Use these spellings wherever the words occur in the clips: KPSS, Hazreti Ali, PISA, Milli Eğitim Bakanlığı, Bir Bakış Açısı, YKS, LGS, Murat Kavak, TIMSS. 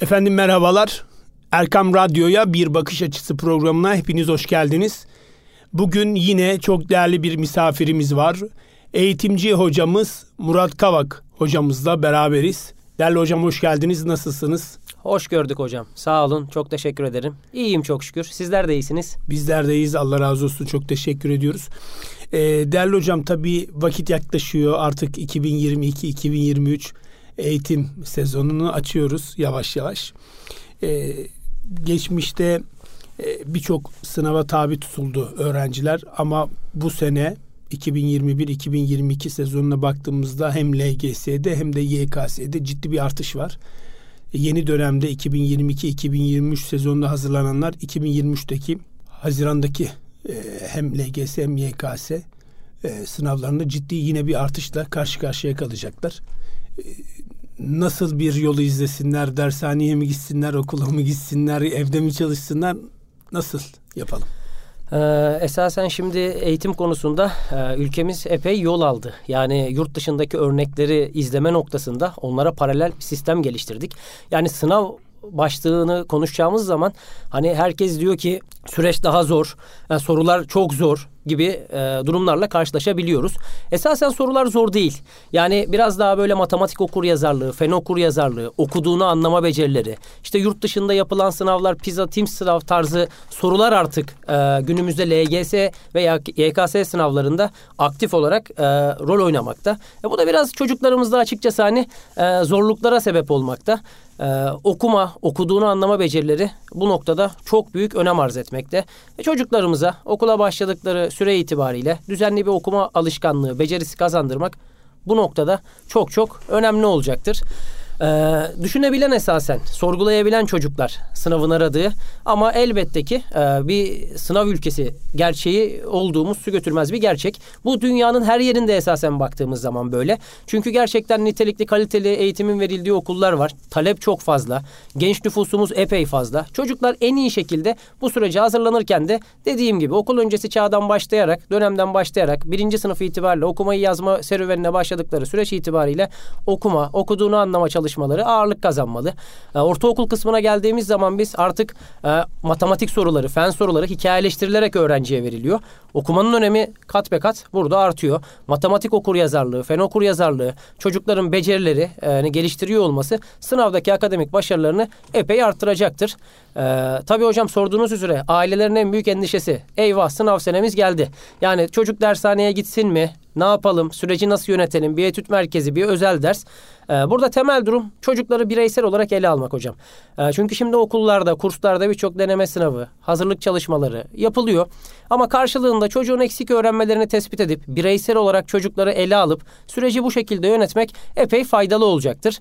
Efendim merhabalar. Erkam Radyo'ya Bir Bakış Açısı programına hepiniz hoş geldiniz. Bugün yine çok değerli bir misafirimiz var. Eğitimci hocamız Murat Kavak hocamızla beraberiz. Değerli hocam hoş geldiniz. Nasılsınız? Hoş gördük hocam. Sağ olun. Çok teşekkür ederim. İyiyim çok şükür. Sizler de iyisiniz. Bizler de iyiyiz. Allah razı olsun. Çok teşekkür ediyoruz. Değerli hocam tabii vakit yaklaşıyor. Artık 2022-2023 eğitim sezonunu açıyoruz yavaş yavaş. Geçmişte birçok sınava tabi tutuldu öğrenciler ama bu sene 2021-2022 sezonuna baktığımızda hem LGS'de hem de YKS'de ciddi bir artış var. Yeni dönemde 2022-2023 sezonunda hazırlananlar 2023'teki Haziran'daki hem LGS hem YKS sınavlarında ciddi yine bir artışla karşı karşıya kalacaklar. Nasıl bir yolu izlesinler? Dershaneye mi gitsinler, okula mı gitsinler, evde mi çalışsınlar? Nasıl yapalım? Esasen şimdi eğitim konusunda ülkemiz epey yol aldı. Yani yurt dışındaki örnekleri izleme noktasında onlara paralel bir sistem geliştirdik. Yani sınav başlığını konuşacağımız zaman hani herkes diyor ki süreç daha zor, yani sorular çok zor gibi durumlarla karşılaşabiliyoruz. Esasen sorular zor değil. Yani biraz daha böyle matematik okuryazarlığı, fen okuryazarlığı, okuduğunu anlama becerileri, işte yurt dışında yapılan sınavlar, PISA, TIMSS sınav tarzı sorular artık günümüzde LGS veya YKS sınavlarında aktif olarak rol oynamakta. Bu da biraz çocuklarımızda açıkçası hani zorluklara sebep olmakta. Okuma, okuduğunu anlama becerileri bu noktada çok büyük önem arz etmekte. Çocuklarımıza okula başladıkları süre itibariyle düzenli bir okuma alışkanlığı, becerisi kazandırmak bu noktada çok çok önemli olacaktır. Düşünebilen esasen, sorgulayabilen çocuklar sınavın aradığı ama elbette ki bir sınav ülkesi gerçeği olduğumuz su götürmez bir gerçek. Bu dünyanın her yerinde esasen baktığımız zaman böyle. Çünkü gerçekten nitelikli, kaliteli eğitimin verildiği okullar var. Talep çok fazla. Genç nüfusumuz epey fazla. Çocuklar en iyi şekilde bu sürece hazırlanırken de dediğim gibi okul öncesi çağdan başlayarak, dönemden başlayarak birinci sınıf itibariyle okumayı yazma serüvenine başladıkları süreç itibariyle okuma, okuduğunu anlama çalışmaları ağırlık kazanmalı. Ortaokul kısmına geldiğimiz zaman biz artık matematik soruları, fen soruları hikayeleştirilerek öğrenciye veriliyor. Okumanın önemi kat be kat burada artıyor. Matematik okuryazarlığı, fen okuryazarlığı, çocukların becerileri geliştiriyor olması sınavdaki akademik başarılarını epey arttıracaktır. Tabii hocam sorduğunuz üzere ailelerin en büyük endişesi eyvah sınav senemiz geldi. Yani çocuk dershaneye gitsin mi? Ne yapalım? Süreci nasıl yönetelim? Bir etüt merkezi, bir özel ders. Burada temel durum çocukları bireysel olarak ele almak hocam. Çünkü şimdi okullarda, kurslarda birçok deneme sınavı, hazırlık çalışmaları yapılıyor. Ama karşılığında çocuğun eksik öğrenmelerini tespit edip bireysel olarak çocukları ele alıp süreci bu şekilde yönetmek epey faydalı olacaktır.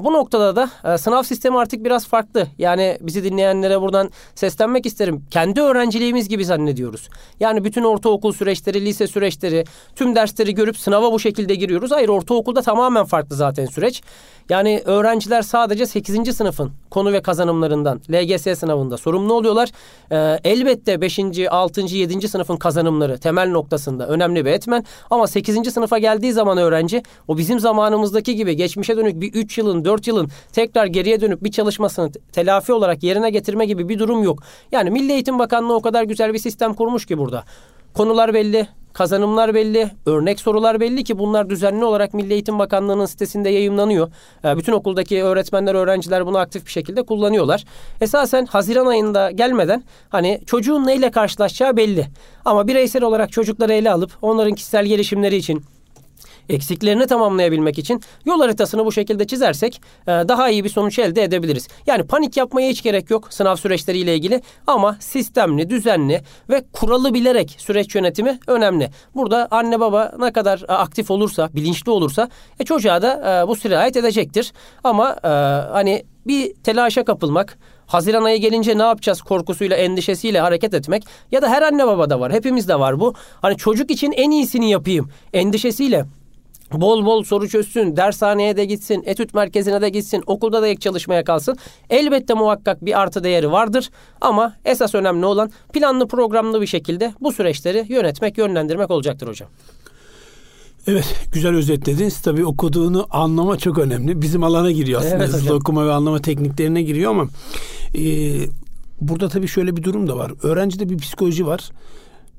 Bu noktada da sınav sistemi artık biraz farklı. Yani bizi dinleyenlere buradan seslenmek isterim. Kendi öğrenciliğimiz gibi zannediyoruz. Yani bütün ortaokul süreçleri, lise süreçleri, tüm dersleri görüp sınava bu şekilde giriyoruz. Hayır, ortaokulda tamamen farklı zaten süreç. Yani öğrenciler sadece 8. sınıfın konu ve kazanımlarından LGS sınavında sorumlu oluyorlar. Elbette 5. 6. 7. sınıfın kazanımları temel noktasında önemli bir etmen. Ama 8. sınıfa geldiği zaman öğrenci o bizim zamanımızdaki gibi geçmişe dönük bir 3 yılın 4 yılın tekrar geriye dönüp bir çalışmasını telafi olarak yerine getirme gibi bir durum yok. Yani Milli Eğitim Bakanlığı o kadar güzel bir sistem kurmuş ki burada. Konular belli, kazanımlar belli, örnek sorular belli ki bunlar düzenli olarak Milli Eğitim Bakanlığı'nın sitesinde yayımlanıyor. Bütün okuldaki öğretmenler, öğrenciler bunu aktif bir şekilde kullanıyorlar. Esasen Haziran ayında gelmeden hani çocuğun neyle karşılaşacağı belli. Ama bireysel olarak çocukları ele alıp onların kişisel gelişimleri için, eksiklerini tamamlayabilmek için yol haritasını bu şekilde çizersek daha iyi bir sonuç elde edebiliriz. Yani panik yapmaya hiç gerek yok sınav süreçleriyle ilgili ama sistemli, düzenli ve kuralı bilerek süreç yönetimi önemli. Burada anne baba ne kadar aktif olursa, bilinçli olursa çocuğa da bu sirayet edecektir. Ama hani bir telaşa kapılmak, Haziran ayı gelince ne yapacağız korkusuyla, endişesiyle hareket etmek ya da her anne baba da var, hepimiz de var bu. Hani çocuk için en iyisini yapayım endişesiyle bol bol soru çözsün, dershaneye de gitsin, etüt merkezine de gitsin, okulda da ek çalışmaya kalsın. Elbette muhakkak bir artı değeri vardır ama esas önemli olan planlı programlı bir şekilde bu süreçleri yönetmek, yönlendirmek olacaktır hocam. Evet, güzel özetlediniz. Tabii okuduğunu anlama çok önemli. Bizim alana giriyor aslında. Evet, hızlı okuma ve anlama tekniklerine giriyor ama burada tabii şöyle bir durum da var. Öğrencide bir psikoloji var.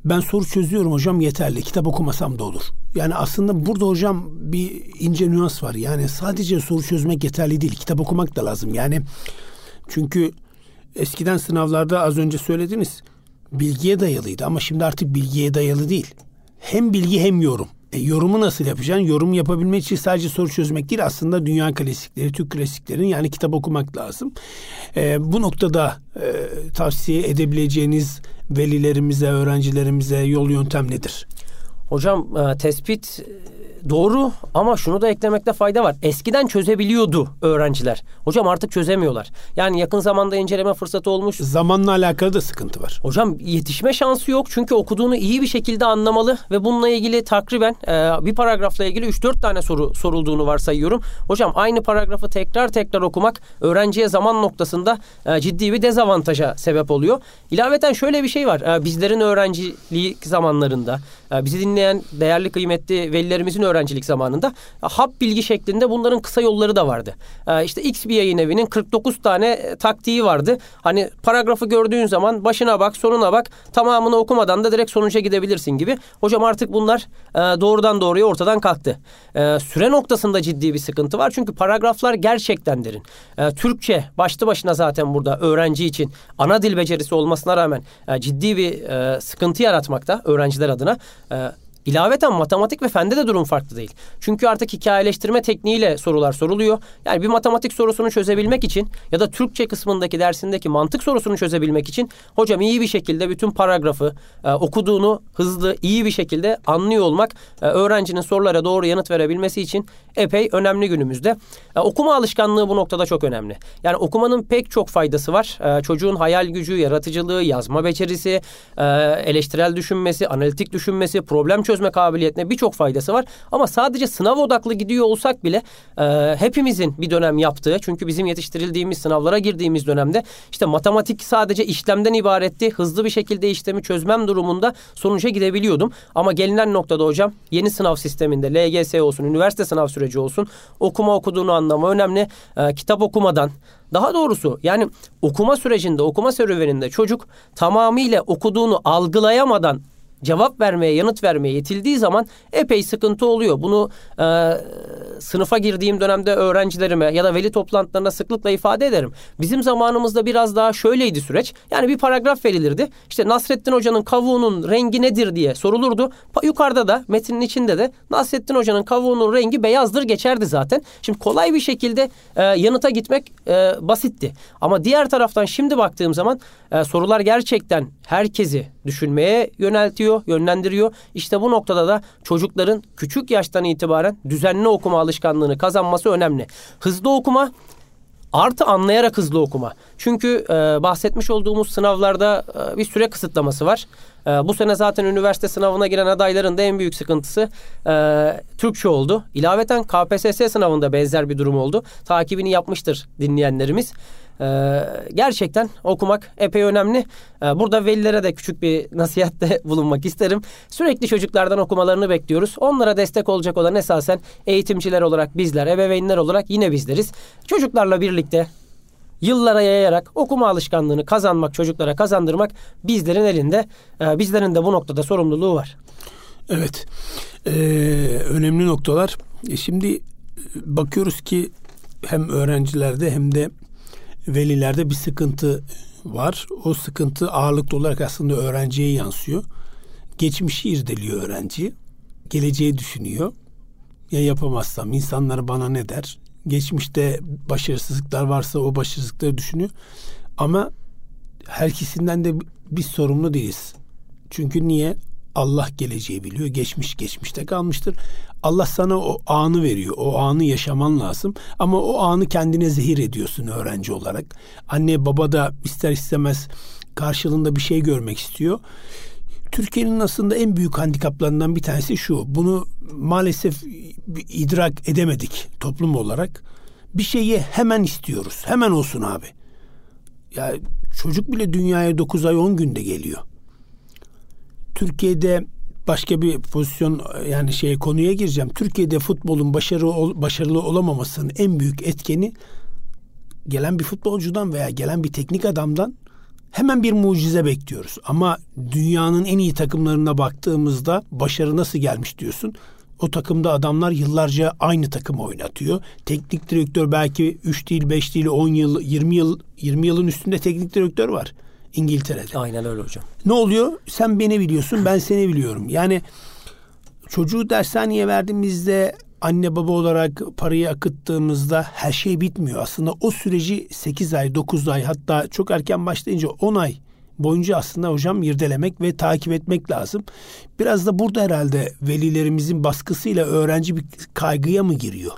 Ben soru çözüyorum hocam yeterli. Kitap okumasam da olur. Yani aslında burada hocam bir ince nüans var. Yani sadece soru çözmek yeterli değil. Kitap okumak da lazım. Yani çünkü eskiden sınavlarda az önce söylediniz bilgiye dayalıydı ama şimdi artık bilgiye dayalı değil. Hem bilgi hem yorum. Yorumu nasıl yapacaksın? Yorum yapabilmek için sadece soru çözmek değil aslında dünya klasikleri, Türk klasiklerin yani kitap okumak lazım. Bu noktada tavsiye edebileceğiniz velilerimize, öğrencilerimize yol yöntem nedir? Hocam tespit doğru ama şunu da eklemekte fayda var. Eskiden çözebiliyordu öğrenciler. Hocam artık çözemiyorlar. Yani yakın zamanda inceleme fırsatı olmuş. Zamanla alakalı da sıkıntı var. Hocam yetişme şansı yok. Çünkü okuduğunu iyi bir şekilde anlamalı ve bununla ilgili takriben bir paragrafla ilgili 3-4 tane soru sorulduğunu varsayıyorum. Hocam aynı paragrafı tekrar okumak öğrenciye zaman noktasında ciddi bir dezavantaja sebep oluyor. İlaveten şöyle bir şey var. Bizlerin öğrenciliği zamanlarında bizi dinleyen değerli kıymetli velilerimizin öğrencilik zamanında hap bilgi şeklinde bunların kısa yolları da vardı. İşte X bir yayın evinin 49 tane taktiği vardı. Hani paragrafı gördüğün zaman başına bak, sonuna bak, tamamını okumadan da direkt sonuca gidebilirsin gibi. Hocam artık bunlar doğrudan doğruya ortadan kalktı. Süre noktasında ciddi bir sıkıntı var. Çünkü paragraflar gerçekten derin. Türkçe başlı başına zaten burada öğrenci için ana dil becerisi olmasına rağmen ciddi bir sıkıntı yaratmakta öğrenciler adına. İlaveten matematik ve fende de durum farklı değil. Çünkü artık hikayeleştirme tekniğiyle sorular soruluyor. Yani bir matematik sorusunu çözebilmek için ya da Türkçe kısmındaki dersindeki mantık sorusunu çözebilmek için hocam iyi bir şekilde bütün paragrafı okuduğunu hızlı iyi bir şekilde anlıyor olmak öğrencinin sorulara doğru yanıt verebilmesi için epey önemli günümüzde. Okuma alışkanlığı bu noktada çok önemli. Yani okumanın pek çok faydası var. Çocuğun hayal gücü, yaratıcılığı, yazma becerisi, eleştirel düşünmesi, analitik düşünmesi, problem çözme kabiliyetine birçok faydası var. Ama sadece sınav odaklı gidiyor olsak bile hepimizin bir dönem yaptığı, çünkü bizim yetiştirildiğimiz sınavlara girdiğimiz dönemde işte matematik sadece işlemden ibaretti. Hızlı bir şekilde işlemi çözmem durumunda sonuca gidebiliyordum. Ama gelinen noktada hocam yeni sınav sisteminde LGS olsun, üniversite sınav süreci olsun okuduğunu anlama önemli. Kitap okumadan, daha doğrusu yani okuma sürecinde, okuma serüveninde çocuk tamamıyla okuduğunu algılayamadan cevap vermeye, yanıt vermeye yetildiği zaman epey sıkıntı oluyor. Bunu sınıfa girdiğim dönemde öğrencilerime ya da veli toplantılarına sıklıkla ifade ederim. Bizim zamanımızda biraz daha şöyleydi süreç. Yani bir paragraf verilirdi. İşte Nasrettin Hoca'nın kavuğunun rengi nedir diye sorulurdu. Yukarıda da metnin içinde de Nasrettin Hoca'nın kavuğunun rengi beyazdır geçerdi zaten. Şimdi kolay bir şekilde yanıta gitmek basitti. Ama diğer taraftan şimdi baktığım zaman sorular gerçekten herkesi düşünmeye yöneltiyor, yönlendiriyor. İşte bu noktada da çocukların küçük yaştan itibaren düzenli okuma alışkanlığını kazanması önemli. Hızlı okuma artı anlayarak hızlı okuma. Çünkü bahsetmiş olduğumuz sınavlarda bir süre kısıtlaması var. Bu sene zaten üniversite sınavına giren adayların da en büyük sıkıntısı Türkçe oldu. İlaveten KPSS sınavında benzer bir durum oldu. Takibini yapmıştır dinleyenlerimiz. Gerçekten okumak epey önemli. Burada velilere de küçük bir nasihatte bulunmak isterim. Sürekli çocuklardan okumalarını bekliyoruz. Onlara destek olacak olan esasen eğitimciler olarak bizler, ebeveynler olarak yine bizleriz. Çocuklarla birlikte yıllara yayarak okuma alışkanlığını kazanmak, çocuklara kazandırmak bizlerin elinde. Bizlerin de bu noktada sorumluluğu var. Evet. Önemli noktalar. Şimdi bakıyoruz ki hem öğrencilerde hem de velilerde bir sıkıntı var. O sıkıntı ağırlıklı olarak aslında öğrenciye yansıyor. Geçmişi irdeliyor öğrenci. Geleceği düşünüyor. Ya yapamazsam, insanlar bana ne der? Geçmişte başarısızlıklar varsa o başarısızlıkları düşünüyor. Ama herkesinden de biz sorumlu değiliz. Çünkü niye? Allah geleceği biliyor. Geçmiş geçmişte kalmıştır. Allah sana o anı veriyor. O anı yaşaman lazım. Ama o anı kendine zehir ediyorsun öğrenci olarak. Anne baba da ister istemez karşılığında bir şey görmek istiyor. Türkiye'nin aslında en büyük handikaplarından bir tanesi şu. Bunu maalesef idrak edemedik toplum olarak. Bir şeyi hemen istiyoruz. Hemen olsun abi. Ya çocuk bile dünyaya 9 ay 10 günde geliyor. Türkiye'de başka bir pozisyon, yani konuya gireceğim. Türkiye'de futbolun başarılı olamamasının en büyük etkeni gelen bir futbolcudan veya gelen bir teknik adamdan hemen bir mucize bekliyoruz. Ama dünyanın en iyi takımlarına baktığımızda başarı nasıl gelmiş diyorsun. O takımda adamlar yıllarca aynı takımı oynatıyor. Teknik direktör belki 3 değil 5 değil 10 yıl 20 yılın üstünde teknik direktör var İngiltere'de. Aynen öyle hocam. Ne oluyor? Sen beni biliyorsun, ben seni biliyorum. Yani çocuğu dershaneye verdiğimizde, anne baba olarak parayı akıttığımızda her şey bitmiyor. Aslında o süreci 8 ay, 9 ay, hatta çok erken başlayınca 10 ay boyunca aslında hocam irdelemek ve takip etmek lazım. Biraz da burada herhalde velilerimizin baskısıyla öğrenci bir kaygıya mı giriyor?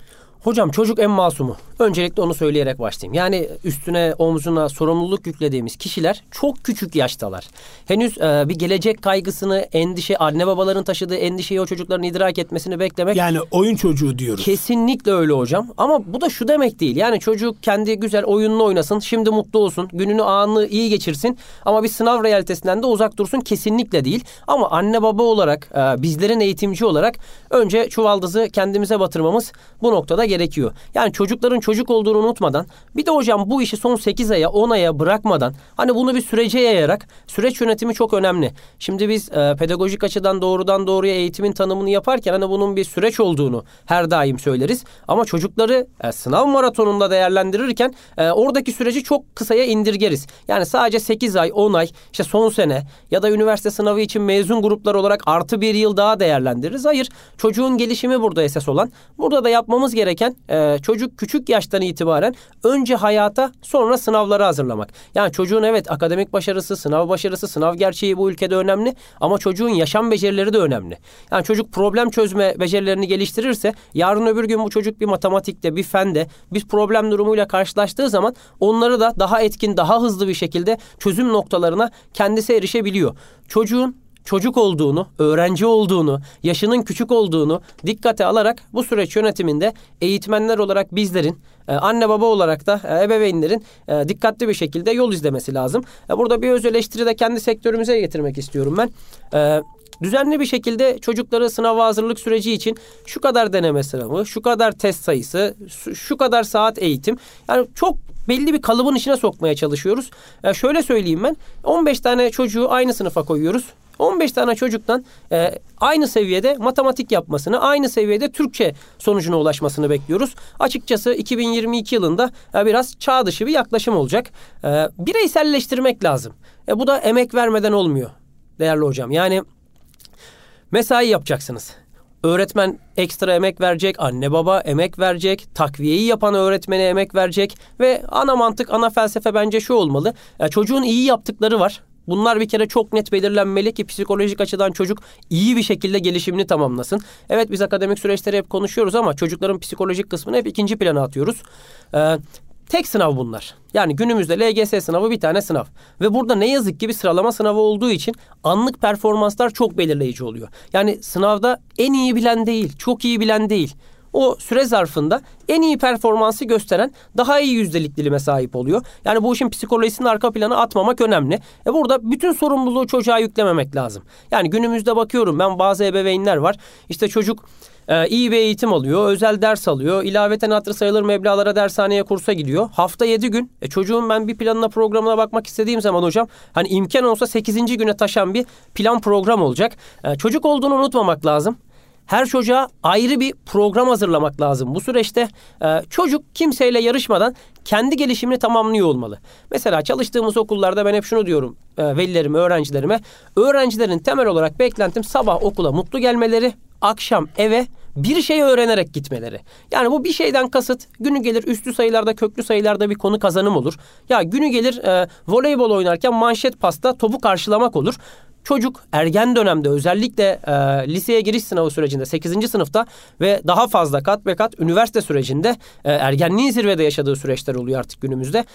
Hocam çocuk en masumu. Öncelikle onu söyleyerek başlayayım. Yani üstüne, omzuna sorumluluk yüklediğimiz kişiler çok küçük yaştalar. Henüz bir gelecek kaygısını, endişe, anne babaların taşıdığı endişeyi o çocukların idrak etmesini beklemek. Yani oyun çocuğu diyoruz. Kesinlikle öyle hocam. Ama bu da şu demek değil. Yani çocuk kendi güzel oyununu oynasın, şimdi mutlu olsun, gününü, anını iyi geçirsin. Ama bir sınav realitesinden de uzak dursun, kesinlikle değil. Ama anne baba olarak, bizlerin eğitimci olarak önce çuvaldızı kendimize batırmamız bu noktada gerekiyor. Yani çocukların çocuk olduğunu unutmadan, bir de hocam bu işi son 8 aya 10 aya bırakmadan, hani bunu bir sürece yayarak, süreç yönetimi çok önemli. Şimdi biz pedagojik açıdan doğrudan doğruya eğitimin tanımını yaparken hani bunun bir süreç olduğunu her daim söyleriz. Ama çocukları sınav maratonunda değerlendirirken oradaki süreci çok kısaya indirgeriz. Yani sadece 8 ay 10 ay işte son sene ya da üniversite sınavı için mezun gruplar olarak artı bir yıl daha değerlendiririz. Hayır, çocuğun gelişimi burada esas olan. Burada da yapmamız gereken çocuk küçük yaştan itibaren önce hayata, sonra sınavlara hazırlamak. Yani çocuğun evet akademik başarısı, sınav gerçeği bu ülkede önemli ama çocuğun yaşam becerileri de önemli. Yani çocuk problem çözme becerilerini geliştirirse yarın öbür gün bu çocuk bir matematikte, bir fende, bir problem durumuyla karşılaştığı zaman onları da daha etkin, daha hızlı bir şekilde çözüm noktalarına kendisi erişebiliyor. Çocuğun çocuk olduğunu, öğrenci olduğunu, yaşının küçük olduğunu dikkate alarak bu süreç yönetiminde eğitmenler olarak bizlerin, anne baba olarak da ebeveynlerin dikkatli bir şekilde yol izlemesi lazım. Burada bir öz eleştiri de kendi sektörümüze getirmek istiyorum ben. Düzenli bir şekilde çocukları sınava hazırlık süreci için şu kadar deneme sınavı, şu kadar test sayısı, şu kadar saat eğitim. Yani çok belli bir kalıbın içine sokmaya çalışıyoruz. Şöyle söyleyeyim ben, 15 tane çocuğu aynı sınıfa koyuyoruz. 15 tane çocuktan aynı seviyede matematik yapmasını, aynı seviyede Türkçe sonucuna ulaşmasını bekliyoruz. Açıkçası 2022 yılında biraz çağ dışı bir yaklaşım olacak. Bireyselleştirmek lazım. Bu da emek vermeden olmuyor değerli hocam. Yani mesai yapacaksınız. Öğretmen ekstra emek verecek, anne baba emek verecek, takviyeyi yapan öğretmene emek verecek ve ana mantık, ana felsefe bence şu olmalı. Çocuğun iyi yaptıkları var. Bunlar bir kere çok net belirlenmeli ki psikolojik açıdan çocuk iyi bir şekilde gelişimini tamamlasın. Evet, biz akademik süreçleri hep konuşuyoruz ama çocukların psikolojik kısmını hep ikinci plana atıyoruz. Tek sınav bunlar. Yani günümüzde LGS sınavı bir tane sınav. Ve burada ne yazık ki bir sıralama sınavı olduğu için anlık performanslar çok belirleyici oluyor. Yani sınavda en iyi bilen değil, çok iyi bilen değil. O süre zarfında en iyi performansı gösteren daha iyi yüzdelik dilime sahip oluyor. Yani bu işin psikolojisini arka plana atmamak önemli. Burada bütün sorumluluğu çocuğa yüklememek lazım. Yani günümüzde bakıyorum ben, bazı ebeveynler var. İşte çocuk iyi bir eğitim alıyor, özel ders alıyor, ilaveten hatırı sayılır meblağlara dershaneye, kursa gidiyor. Hafta 7 gün. Çocuğun ben bir planına, programına bakmak istediğim zaman hocam, hani imkan olsa 8. güne taşan bir plan program olacak. Çocuk olduğunu unutmamak lazım. Her çocuğa ayrı bir program hazırlamak lazım. Bu süreçte çocuk kimseyle yarışmadan kendi gelişimini tamamlıyor olmalı. Mesela çalıştığımız okullarda ben hep şunu diyorum velilerime, öğrencilerime. Öğrencilerin temel olarak beklentim sabah okula mutlu gelmeleri, akşam eve bir şey öğrenerek gitmeleri. Yani bu bir şeyden kasıt, günü gelir üstlü sayılarda, köklü sayılarda bir konu kazanım olur. Ya günü gelir voleybol oynarken manşet pasta topu karşılamak olur. Çocuk ergen dönemde, özellikle liseye giriş sınavı sürecinde 8. sınıfta ve daha fazla kat be kat üniversite sürecinde ergenliğin zirvede yaşadığı süreçler oluyor artık günümüzde.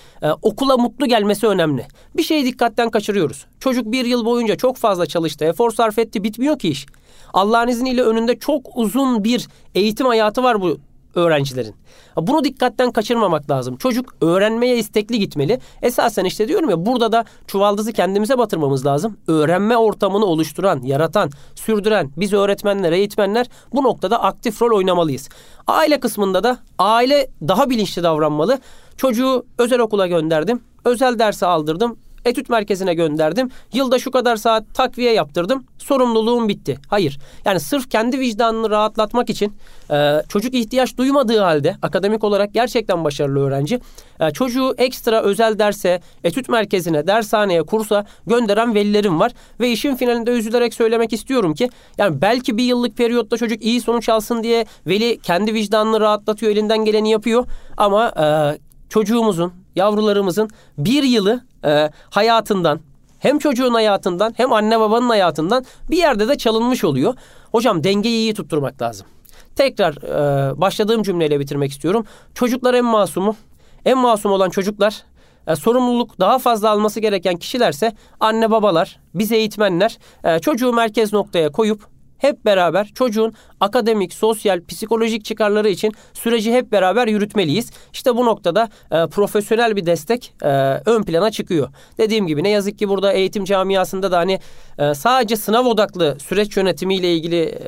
Okula mutlu gelmesi önemli. Bir şeyi dikkatten kaçırıyoruz. Çocuk bir yıl boyunca çok fazla çalıştı, efor sarf etti, bitmiyor ki iş. Allah'ın izniyle önünde çok uzun bir eğitim hayatı var bu öğrencilerin. Bunu dikkatten kaçırmamak lazım. Çocuk öğrenmeye istekli gitmeli. Esasen işte diyorum ya, burada da çuvaldızı kendimize batırmamız lazım. Öğrenme ortamını oluşturan, yaratan, sürdüren biz öğretmenler, eğitmenler bu noktada aktif rol oynamalıyız. Aile kısmında da aile daha bilinçli davranmalı. Çocuğu özel okula gönderdim, özel dersi aldırdım, etüt merkezine gönderdim, yılda şu kadar saat takviye yaptırdım, sorumluluğum bitti. Hayır. Yani sırf kendi vicdanını rahatlatmak için çocuk ihtiyaç duymadığı halde akademik olarak gerçekten başarılı öğrenci, çocuğu ekstra özel derse, etüt merkezine, dershaneye, kursa gönderen velilerim var. Ve işin finalinde üzülerek söylemek istiyorum ki, yani belki bir yıllık periyotta çocuk iyi sonuç alsın diye veli kendi vicdanını rahatlatıyor, elinden geleni yapıyor ama çocuğumuzun, yavrularımızın bir yılı hayatından, hem çocuğun hayatından hem anne babanın hayatından bir yerde de çalınmış oluyor. Hocam, dengeyi iyi tutturmak lazım. Tekrar başladığım cümleyle bitirmek istiyorum. Çocuklar en masumu. En masum olan çocuklar, sorumluluk daha fazla alması gereken kişilerse anne babalar, biz eğitmenler, çocuğu merkez noktaya koyup hep beraber çocuğun akademik, sosyal, psikolojik çıkarları için süreci hep beraber yürütmeliyiz. İşte bu noktada profesyonel bir destek ön plana çıkıyor. Dediğim gibi ne yazık ki burada eğitim camiasında da hani sadece sınav odaklı süreç yönetimiyle ilgili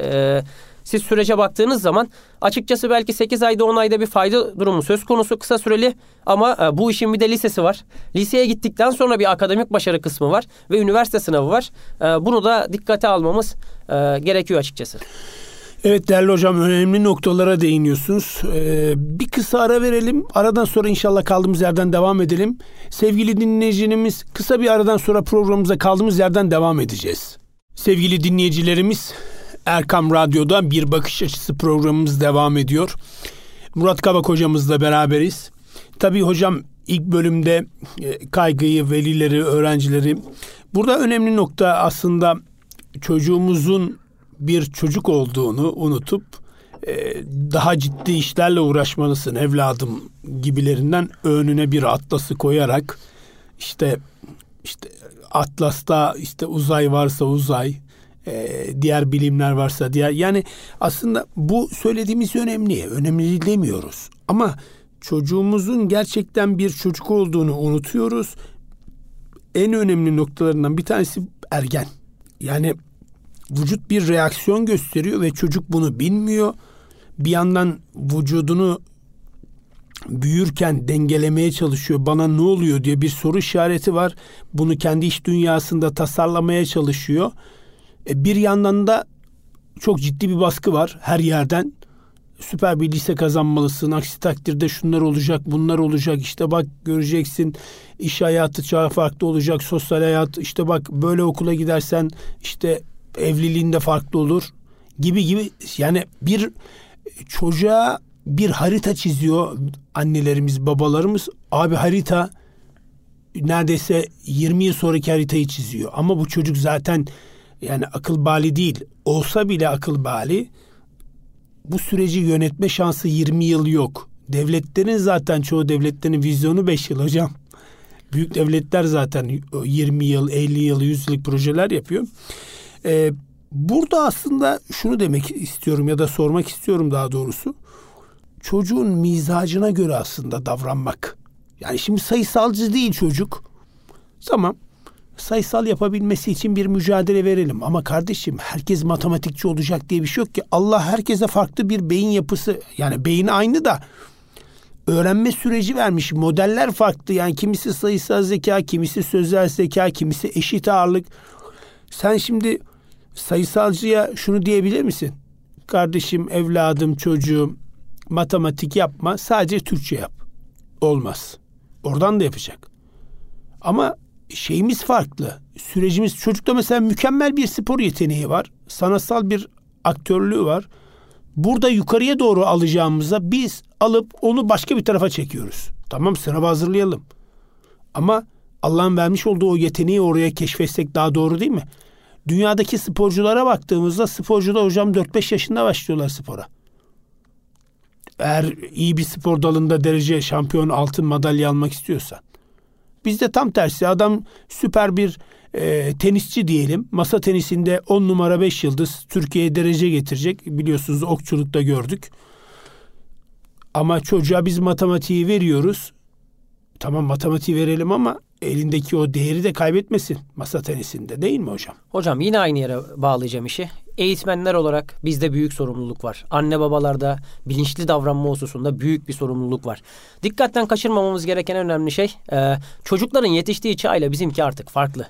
siz sürece baktığınız zaman açıkçası belki 8 ayda 10 ayda bir fayda durumu söz konusu, kısa süreli, ama bu işin bir de lisesi var. Liseye gittikten sonra bir akademik başarı kısmı var ve üniversite sınavı var. Bunu da dikkate almamız gerekiyor açıkçası. Evet değerli hocam, önemli noktalara değiniyorsunuz. Bir kısa ara verelim. Aradan sonra inşallah kaldığımız yerden devam edelim. Sevgili dinleyicilerimiz, kısa bir aradan sonra programımıza kaldığımız yerden devam edeceğiz. Sevgili dinleyicilerimiz, Erkam Radyo'dan Bir Bakış Açısı programımız devam ediyor. Murat Kavak hocamızla beraberiz. Tabii hocam, ilk bölümde kaygıyı, velileri, öğrencileri. Burada önemli nokta aslında çocuğumuzun bir çocuk olduğunu unutup daha ciddi işlerle uğraşmalısın evladım gibilerinden önüne bir atlası koyarak işte atlasta işte uzay varsa uzay, diğer bilimler varsa diğer, yani aslında bu söylediğimiz önemli demiyoruz ama çocuğumuzun gerçekten bir çocuk olduğunu unutuyoruz. En önemli noktalarından bir tanesi ergen. Yani vücut bir reaksiyon gösteriyor ve çocuk bunu bilmiyor. Bir yandan vücudunu büyürken dengelemeye çalışıyor. Bana ne oluyor diye bir soru işareti var. Bunu kendi iç dünyasında tasarlamaya çalışıyor. Bir yandan da çok ciddi bir baskı var her yerden. Süper bir lise kazanmalısın, aksi takdirde şunlar olacak, bunlar olacak, işte bak göreceksin, iş hayatı farklı olacak, sosyal hayat, işte bak böyle okula gidersen işte evliliğin de farklı olur gibi. Yani bir çocuğa bir harita çiziyor annelerimiz, babalarımız. Abi harita neredeyse 20 yıl sonraki haritayı çiziyor ama bu çocuk zaten yani akıl bali değil. Olsa bile akıl bali, bu süreci yönetme şansı 20 yıl yok. Devletlerin zaten çoğu devletlerin vizyonu 5 yıl hocam. Büyük devletler zaten 20 yıl, 50 yıl, 100 yıllık projeler yapıyor. Burada aslında şunu demek istiyorum ya da sormak istiyorum daha doğrusu. Çocuğun mizacına göre aslında davranmak. Yani şimdi sayısalcı değil çocuk. Tamam. Sayısal yapabilmesi için bir mücadele verelim. Ama kardeşim, herkes matematikçi olacak diye bir şey yok ki. Allah herkese farklı bir beyin yapısı, yani beyin aynı da öğrenme süreci vermiş. Modeller farklı. Yani kimisi sayısal zeka, kimisi sözel zeka, kimisi eşit ağırlık. Sen şimdi sayısalcıya şunu diyebilir misin? Kardeşim, evladım, çocuğum, matematik yapma, sadece Türkçe yap. Olmaz. Oradan da yapacak. Ama şeyimiz farklı. Sürecimiz, çocukta mesela mükemmel bir spor yeteneği var. Sanatsal bir aktörlüğü var. Burada yukarıya doğru alacağımıza biz alıp onu başka bir tarafa çekiyoruz. Tamam, sınava hazırlayalım. Ama Allah'ın vermiş olduğu o yeteneği oraya keşfetsek daha doğru değil mi? Dünyadaki sporculara baktığımızda sporcular hocam 4-5 yaşında başlıyorlar spora. Eğer iyi bir spor dalında derece, şampiyon, altın madalya almak istiyorsan. Bizde tam tersi, adam süper bir tenisçi diyelim. Masa tenisinde 10 numara 5 yıldız, Türkiye'ye derece getirecek. Biliyorsunuz okçulukta gördük. Ama çocuğa biz matematiği veriyoruz. Tamam, matematiği verelim ama elindeki o değeri de kaybetmesin masa tenisinde, değil mi hocam? Hocam yine aynı yere bağlayacağım işi. Eğitmenler olarak bizde büyük sorumluluk var. Anne babalarda bilinçli davranma hususunda büyük bir sorumluluk var. Dikkatten kaçırmamamız gereken önemli şey, çocukların yetiştiği çağla bizimki artık farklı.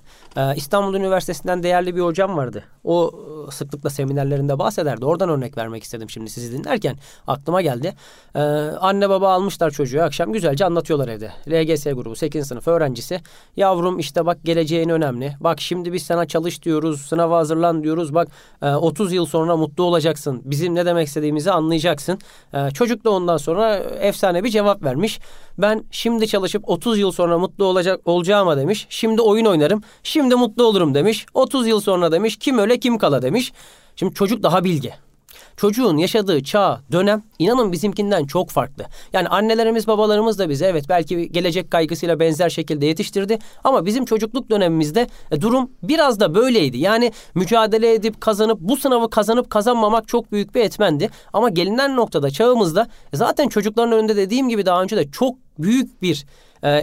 İstanbul Üniversitesi'nden değerli bir hocam vardı. O sıklıkla seminerlerinde bahsederdi. Oradan örnek vermek istedim şimdi sizi dinlerken. Aklıma geldi. Anne baba almışlar çocuğu, akşam güzelce anlatıyorlar evde. LGS grubu 8. sınıf öğrencisi. Yavrum işte bak, geleceğin önemli. Bak şimdi biz sana çalış diyoruz, sınava hazırlan diyoruz. Bak 30 yıl sonra mutlu olacaksın. Bizim ne demek istediğimizi anlayacaksın. Çocuk da ondan sonra efsane bir cevap vermiş. Ben şimdi çalışıp 30 yıl sonra mutlu olacağıma demiş. Şimdi oyun oynarım. Şimdi mutlu olurum demiş. 30 yıl sonra demiş. Kim öle kim kala demiş. Şimdi çocuk daha bilge. Çocuğun yaşadığı çağ, dönem inanın bizimkinden çok farklı. Yani annelerimiz, babalarımız da bize evet belki gelecek kaygısıyla benzer şekilde yetiştirdi. Ama bizim çocukluk dönemimizde durum biraz da böyleydi. Yani mücadele edip kazanıp, bu sınavı kazanıp kazanmamak çok büyük bir etmendi. Ama gelinen noktada çağımızda zaten çocukların önünde, dediğim gibi daha önce de, çok büyük bir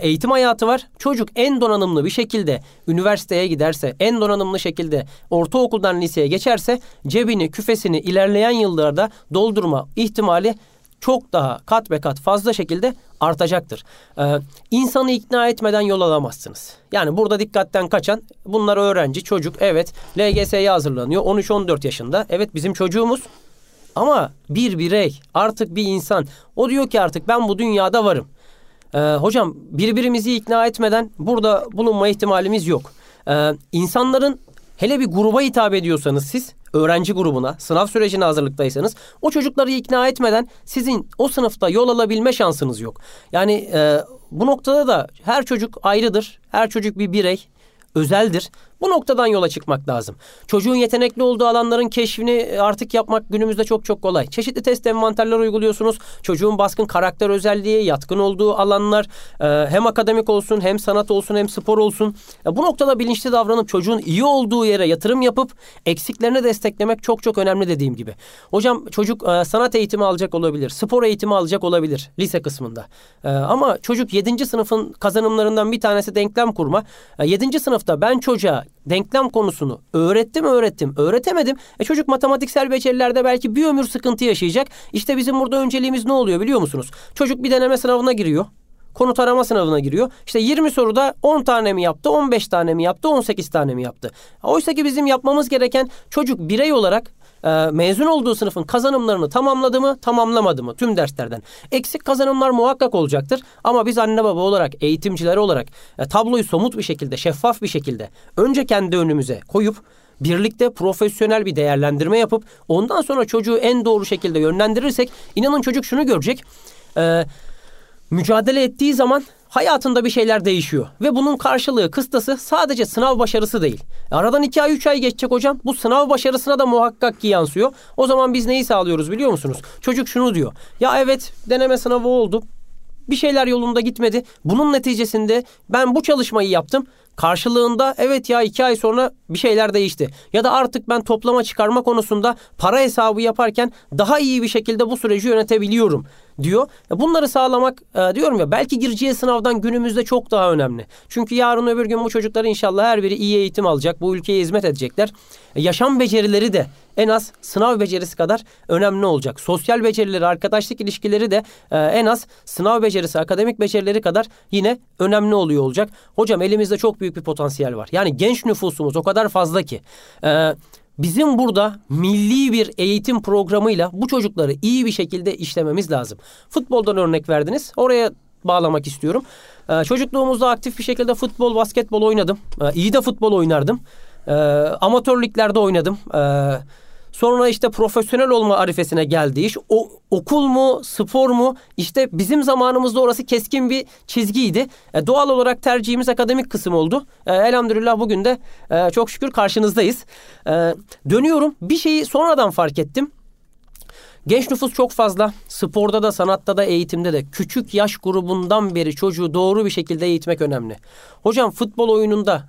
eğitim hayatı var. Çocuk en donanımlı bir şekilde üniversiteye giderse, en donanımlı şekilde ortaokuldan liseye geçerse cebini, küfesini ilerleyen yıllarda doldurma ihtimali çok daha kat be kat fazla şekilde artacaktır. İnsanı ikna etmeden yol alamazsınız. Yani burada dikkatten kaçan bunlar öğrenci, çocuk. Evet, LGS'ye hazırlanıyor 13-14 yaşında. Evet, bizim çocuğumuz. Ama bir birey, artık bir insan. O diyor ki artık ben bu dünyada varım. Hocam birbirimizi ikna etmeden burada bulunma ihtimalimiz yok. İnsanların, hele bir gruba hitap ediyorsanız siz, öğrenci grubuna, sınav sürecine hazırlıktaysanız, o çocukları ikna etmeden sizin o sınıfta yol alabilme şansınız yok. Yani bu noktada da her çocuk ayrıdır. Her çocuk bir birey, özeldir. Bu noktadan yola çıkmak lazım. Çocuğun yetenekli olduğu alanların keşfini artık yapmak günümüzde çok kolay. Çeşitli test envanterler uyguluyorsunuz. Çocuğun baskın karakter özelliği, yatkın olduğu alanlar, hem akademik olsun, hem sanat olsun, hem spor olsun. Bu noktada bilinçli davranıp çocuğun iyi olduğu yere yatırım yapıp eksiklerini desteklemek çok önemli, dediğim gibi. Hocam çocuk sanat eğitimi alacak olabilir, spor eğitimi alacak olabilir lise kısmında. Ama çocuk 7. sınıfın kazanımlarından bir tanesi denklem kurma. 7. sınıfta ben çocuğa denklem konusunu öğrettim, öğretemedim. Çocuk matematiksel becerilerde belki bir ömür sıkıntı yaşayacak. İşte bizim burada önceliğimiz ne oluyor biliyor musunuz? Çocuk bir deneme sınavına giriyor. Konut arama sınavına giriyor. İşte 20 soruda 10 tane mi yaptı, 15 tane mi yaptı, 18 tane mi yaptı? Oysa ki bizim yapmamız gereken, çocuk birey olarak mezun olduğu sınıfın kazanımlarını tamamladı mı, tamamlamadı mı tüm derslerden? Eksik kazanımlar muhakkak olacaktır. Ama biz anne baba olarak, eğitimciler olarak tabloyu somut bir şekilde, şeffaf bir şekilde önce kendi önümüze koyup birlikte profesyonel bir değerlendirme yapıp ondan sonra çocuğu en doğru şekilde yönlendirirsek inanın çocuk şunu görecek. Mücadele ettiği zaman hayatında bir şeyler değişiyor. Ve bunun karşılığı, kıstası sadece sınav başarısı değil. Aradan 2 ay 3 ay geçecek hocam. Bu sınav başarısına da muhakkak ki yansıyor. O zaman biz neyi sağlıyoruz biliyor musunuz? Çocuk şunu diyor. Ya evet, deneme sınavı oldu. Bir şeyler yolunda gitmedi. Bunun neticesinde ben bu çalışmayı yaptım. Karşılığında evet ya 2 ay sonra bir şeyler değişti. Ya da artık ben toplama çıkarma konusunda para hesabı yaparken daha iyi bir şekilde bu süreci yönetebiliyorum diyor. Bunları sağlamak diyorum ya, belki gireceği sınavdan günümüzde çok daha önemli. Çünkü yarın öbür gün bu çocuklar inşallah her biri iyi eğitim alacak. Bu ülkeye hizmet edecekler. Yaşam becerileri de en az sınav becerisi kadar önemli olacak. Sosyal becerileri, arkadaşlık ilişkileri de en az sınav becerisi, akademik becerileri kadar yine önemli oluyor olacak. Hocam elimizde çok büyük bir potansiyel var. Yani genç nüfusumuz o kadar fazla ki bizim burada milli bir eğitim programıyla bu çocukları iyi bir şekilde işlememiz lazım. Futboldan örnek verdiniz. Oraya bağlamak istiyorum. Çocukluğumuzda aktif bir şekilde futbol, basketbol oynadım. İyi de futbol oynardım. Amatör liglerde oynadım. Sonra işte profesyonel olma arifesine geldi iş. O okul mu, spor mu? İşte bizim zamanımızda orası keskin bir çizgiydi. Doğal olarak tercihimiz akademik kısım oldu. Elhamdülillah bugün de çok şükür karşınızdayız. Dönüyorum. Bir şeyi sonradan fark ettim. Genç nüfus çok fazla. Sporda da, sanatta da, eğitimde de. Küçük yaş grubundan beri çocuğu doğru bir şekilde eğitmek önemli. Hocam futbol oyununda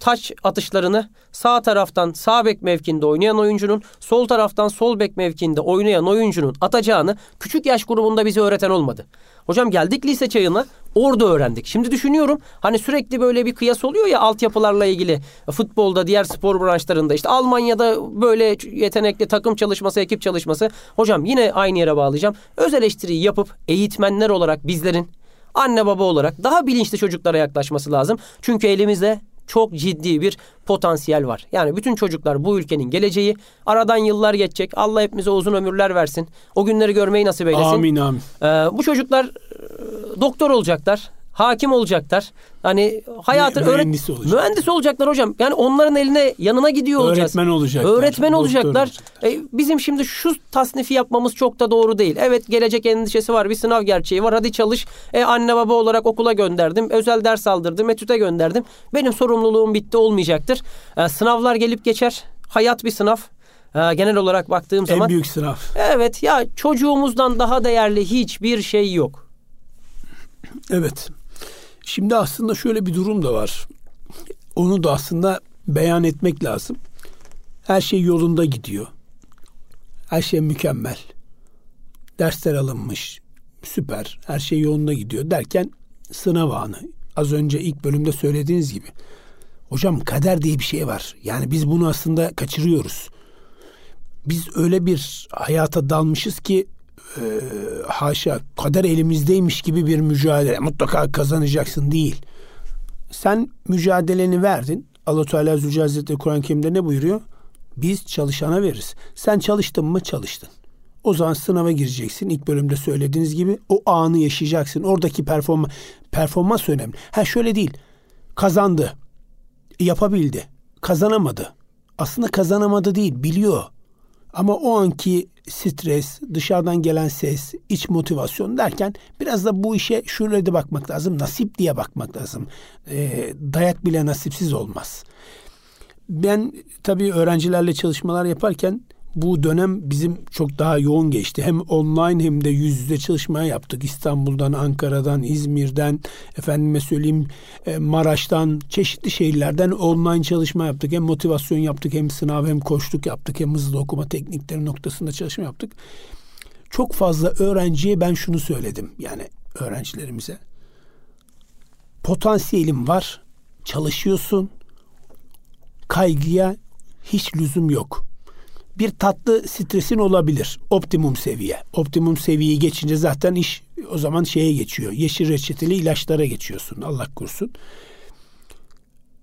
taç atışlarını sağ taraftan sağ bek mevkinde oynayan oyuncunun, sol taraftan sol bek mevkinde oynayan oyuncunun atacağını küçük yaş grubunda bize öğreten olmadı. Hocam geldik lise çağına, orada öğrendik. Şimdi düşünüyorum, hani sürekli böyle bir kıyas oluyor ya altyapılarla ilgili, futbolda, diğer spor branşlarında. İşte Almanya'da böyle yetenekli takım çalışması, ekip çalışması. Hocam yine aynı yere bağlayacağım. Öz eleştiriyi yapıp eğitmenler olarak bizlerin, anne baba olarak daha bilinçli çocuklara yaklaşması lazım. Çünkü elimizde çok ciddi bir potansiyel var. Yani bütün çocuklar bu ülkenin geleceği. Aradan yıllar geçecek. Allah hepimize uzun ömürler versin. O günleri görmeyi nasip eylesin. Amin amin. Bu çocuklar doktor olacaklar. Hakim olacaklar. Hani hayatın mühendisi olacaklar. Mühendis olacaklar hocam. Yani onların eline yanına gidiyor olacağız. Öğretmen olacaklar. Bizim şimdi şu tasnifi yapmamız çok da doğru değil. Evet, gelecek endişesi var. Bir sınav gerçeği var. Hadi çalış. Anne baba olarak okula gönderdim. Özel ders aldırdım. Etüte gönderdim. Benim sorumluluğum bitti olmayacaktır. Sınavlar gelip geçer. Hayat bir sınav. Genel olarak baktığım zaman. En büyük sınav. Evet ya, çocuğumuzdan daha değerli hiçbir şey yok. Evet. Şimdi aslında şöyle bir durum da var. Onu da aslında beyan etmek lazım. Her şey yolunda gidiyor. Her şey mükemmel. Dersler alınmış. Süper. Her şey yolunda gidiyor derken sınav anı. Az önce ilk bölümde söylediğiniz gibi. Hocam kader diye bir şey var. Yani biz bunu aslında kaçırıyoruz. Biz öyle bir hayata dalmışız ki haşa, kader elimizdeymiş gibi bir mücadele, mutlaka kazanacaksın değil. Sen mücadeleni verdin. Allah-u Teala Zülcelal Hazretleri Kur'an-ı Kerim'de ne buyuruyor? Biz çalışana veririz. Sen çalıştın mı? Çalıştın. O zaman sınava gireceksin. İlk bölümde söylediğiniz gibi o anı yaşayacaksın. Oradaki performans önemli. Şöyle değil. Kazandı. Yapabildi. Kazanamadı. Aslında kazanamadı değil. Biliyor. Ama o anki stres, dışarıdan gelen ses, iç motivasyon derken biraz da bu işe şöyle de bakmak lazım. Nasip diye bakmak lazım. Dayak bile nasipsiz olmaz. Ben tabii öğrencilerle çalışmalar yaparken bu dönem bizim çok daha yoğun geçti. Hem online hem de yüz yüze çalışmaya yaptık. İstanbul'dan, Ankara'dan, İzmir'den, efendime söyleyeyim Maraş'tan, çeşitli şehirlerden online çalışma yaptık. Hem motivasyon yaptık, hem sınav, hem koçluk yaptık, hem hızlı okuma teknikleri noktasında çalışma yaptık. Çok fazla öğrenciye ben şunu söyledim, yani öğrencilerimize. Potansiyelim var, çalışıyorsun, kaygıya hiç lüzum yok. Bir tatlı stresin olabilir. Optimum seviye. Optimum seviyeyi geçince zaten iş o zaman şeye geçiyor. Yeşil reçeteli ilaçlara geçiyorsun. Allah korusun.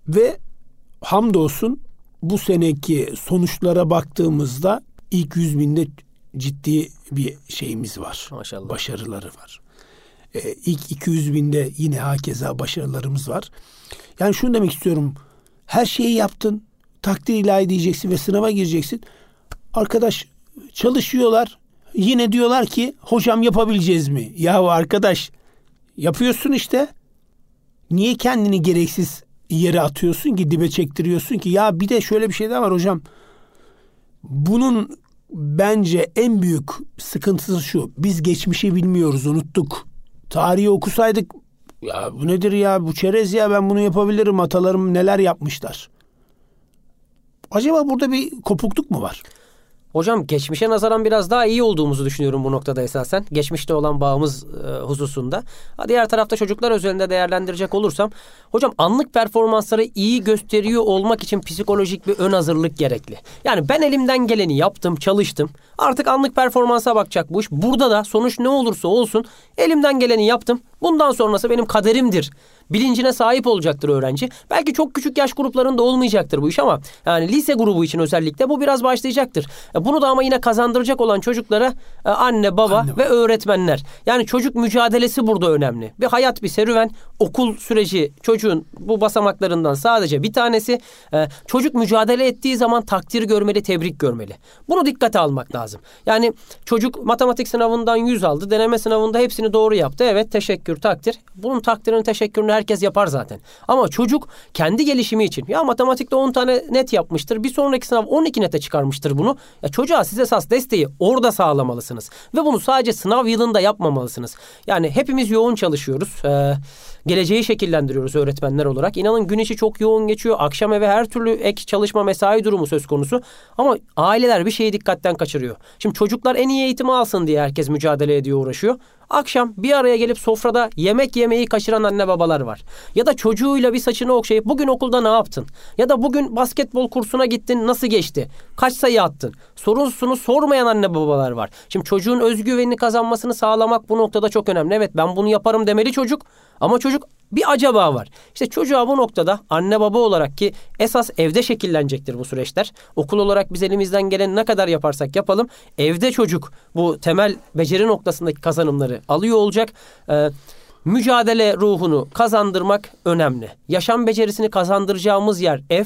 Ve hamdolsun bu seneki sonuçlara baktığımızda ilk 100.000'de ciddi bir şeyimiz var. Maşallah. Başarıları var. İlk 200.000'de yine hakeza başarılarımız var. Yani şunu demek istiyorum. Her şeyi yaptın. Takdir ilahi diyeceksin ve sınava gireceksin. Arkadaş çalışıyorlar, yine diyorlar ki hocam yapabileceğiz mi? Yahu arkadaş yapıyorsun işte, niye kendini gereksiz yere atıyorsun ki, dibe çektiriyorsun ki? Ya bir de şöyle bir şey de var hocam, bunun bence en büyük sıkıntısı şu: biz geçmişi bilmiyoruz, unuttuk. Tarihi okusaydık, ya bu nedir ya, bu çerez ya, ben bunu yapabilirim, atalarım neler yapmışlar. Acaba burada bir kopukluk mu var? Hocam geçmişe nazaran biraz daha iyi olduğumuzu düşünüyorum bu noktada esasen. Geçmişte olan bağımız hususunda. Diğer tarafta çocuklar özelinde değerlendirecek olursam, hocam anlık performansları iyi gösteriyor olmak için psikolojik bir ön hazırlık gerekli. Yani ben elimden geleni yaptım, çalıştım. Artık anlık performansa bakacak bu iş. Burada da sonuç ne olursa olsun elimden geleni yaptım. Bundan sonrası benim kaderimdir bilincine sahip olacaktır öğrenci. Belki çok küçük yaş gruplarında olmayacaktır bu iş ama yani lise grubu için özellikle bu biraz başlayacaktır. Bunu da ama yine kazandıracak olan çocuklara anne baba ve öğretmenler. Yani çocuk mücadelesi burada önemli. Bir hayat, bir serüven. Okul süreci çocuğun bu basamaklarından sadece bir tanesi. Çocuk mücadele ettiği zaman takdir görmeli, tebrik görmeli. Bunu dikkate almak lazım. Yani çocuk matematik sınavından 100 aldı. Deneme sınavında hepsini doğru yaptı. Evet, teşekkür, takdir. Bunun takdirini, teşekkürünü herkes yapar zaten. Ama çocuk kendi gelişimi için, ya matematikte 10 tane net yapmıştır. Bir sonraki sınav 12 nete çıkarmıştır bunu. Ya çocuğa siz esas desteği orada sağlamalısınız. Ve bunu sadece sınav yılında yapmamalısınız. Yani hepimiz yoğun çalışıyoruz. geleceği şekillendiriyoruz öğretmenler olarak. İnanın gün içi çok yoğun geçiyor. Akşam eve her türlü ek çalışma, mesai durumu söz konusu. Ama aileler bir şeyi dikkatten kaçırıyor. Şimdi çocuklar en iyi eğitimi alsın diye herkes mücadele ediyor, uğraşıyor. Akşam bir araya gelip sofrada yemek yemeyi kaçıran anne babalar var. Ya da çocuğuyla bir saçını okşayıp bugün okulda ne yaptın? Ya da bugün basketbol kursuna gittin, nasıl geçti? Kaç sayı attın? Sorunsunu sormayan anne babalar var. Şimdi çocuğun özgüvenini kazanmasını sağlamak bu noktada çok önemli. Evet, ben bunu yaparım demeli çocuk, ama çocuk bir acaba var. İşte çocuğa bu noktada anne baba olarak, ki esas evde şekillenecektir bu süreçler. Okul olarak biz elimizden gelen ne kadar yaparsak yapalım, evde çocuk bu temel beceri noktasındaki kazanımları alıyor olacak. Mücadele ruhunu kazandırmak önemli. Yaşam becerisini kazandıracağımız yer ev.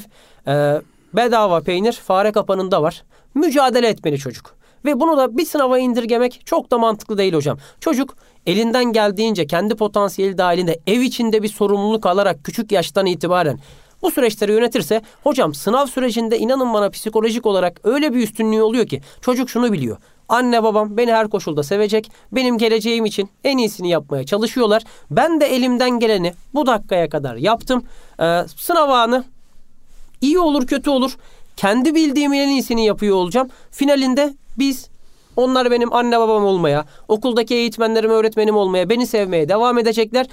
Bedava peynir fare kapanında var. Mücadele etmeli çocuk. Ve bunu da bir sınava indirgemek çok da mantıklı değil hocam. Çocuk elinden geldiğince kendi potansiyeli dahilinde ev içinde bir sorumluluk alarak küçük yaştan itibaren bu süreçleri yönetirse hocam, sınav sürecinde inanın bana psikolojik olarak öyle bir üstünlüğü oluyor ki çocuk şunu biliyor: anne babam beni her koşulda sevecek, benim geleceğim için en iyisini yapmaya çalışıyorlar. Ben de elimden geleni bu dakikaya kadar yaptım. Sınav anı iyi olur kötü olur, kendi bildiğimin en iyisini yapıyor olacağım. Finalinde onlar benim anne babam olmaya, okuldaki eğitmenlerim, öğretmenim olmaya, beni sevmeye devam edecekler.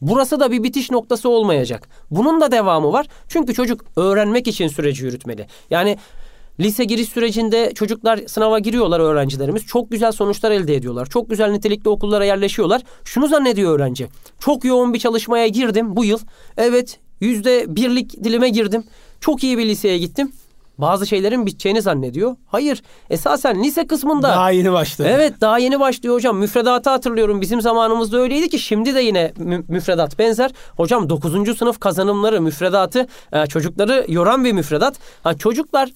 Burası da bir bitiş noktası olmayacak. Bunun da devamı var. Çünkü çocuk öğrenmek için süreci yürütmeli. Yani lise giriş sürecinde çocuklar sınava giriyorlar, öğrencilerimiz. Çok güzel sonuçlar elde ediyorlar. Çok güzel nitelikli okullara yerleşiyorlar. Şunu zannediyor öğrenci: çok yoğun bir çalışmaya girdim bu yıl. Evet, %1'lik dilime girdim. Çok iyi bir liseye gittim. Bazı şeylerin biteceğini zannediyor. Hayır, esasen lise kısmında daha yeni başlıyor. Evet, daha yeni başlıyor hocam. Müfredatı hatırlıyorum, bizim zamanımızda öyleydi ki şimdi de yine müfredat benzer. Hocam 9. sınıf kazanımları müfredatı çocukları yoran bir müfredat. Yani çocuklar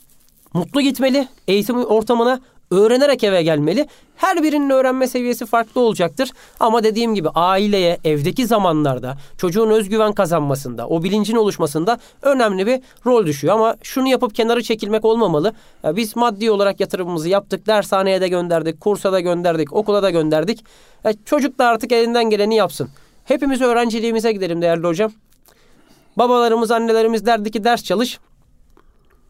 mutlu gitmeli eğitim ortamına, öğrenerek eve gelmeli. Her birinin öğrenme seviyesi farklı olacaktır. Ama dediğim gibi aileye, evdeki zamanlarda çocuğun özgüven kazanmasında, o bilincin oluşmasında önemli bir rol düşüyor. Ama şunu yapıp kenara çekilmek olmamalı. Biz maddi olarak yatırımımızı yaptık. Dershaneye de gönderdik, kursa da gönderdik, okula da gönderdik. Çocuk da artık elinden geleni yapsın. Hepimiz öğrenciliğimize gidelim değerli hocam. Babalarımız, annelerimiz derdi ki ders çalış.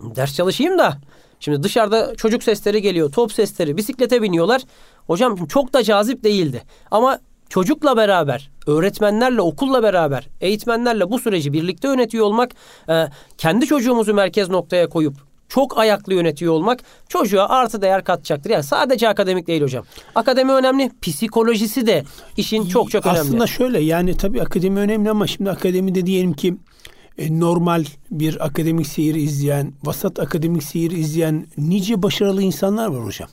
Ders çalışayım da. Şimdi dışarıda çocuk sesleri geliyor, top sesleri, bisiklete biniyorlar. Hocam çok da cazip değildi. Ama çocukla beraber, öğretmenlerle, okulla beraber, eğitmenlerle bu süreci birlikte yönetiyor olmak, kendi çocuğumuzu merkez noktaya koyup çok ayaklı yönetiyor olmak çocuğa artı değer katacaktır. Yani sadece akademik değil hocam. Akademi önemli, psikolojisi de işin çok çok önemli. Aslında şöyle, yani tabii akademi önemli ama şimdi akademide diyelim ki normal bir akademik seyir izleyen, vasat akademik seyir izleyen nice başarılı insanlar var hocam.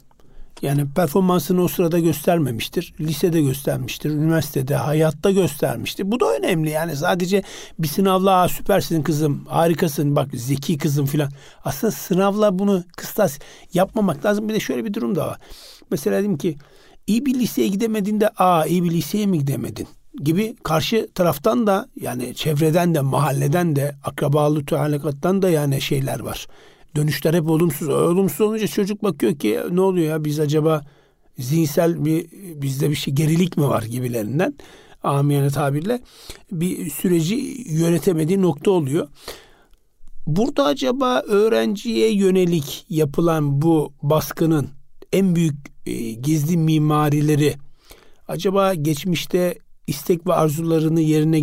Yani performansını o sırada göstermemiştir. Lisede göstermiştir, üniversitede, hayatta göstermiştir. Bu da önemli. Yani sadece bir sınavla süpersin kızım, harikasın, bak zeki kızım filan. Aslında sınavla bunu kıstas yapmamak lazım. Bir de şöyle bir durum da var. Mesela dedim ki iyi bir liseye gidemedin de iyi bir liseye mi gidemedin gibi karşı taraftan da, yani çevreden de, mahalleden de, akrabalık alakattan da yani şeyler var. Dönüşler hep olumsuz. Olumsuz olunca çocuk bakıyor ki ne oluyor ya, biz acaba zihinsel bizde bir şey, gerilik mi var gibilerinden, amiyane tabirle bir süreci yönetemediği nokta oluyor. Burada acaba öğrenciye yönelik yapılan bu baskının en büyük gizli mimarileri acaba geçmişte İstek ve arzularını yerine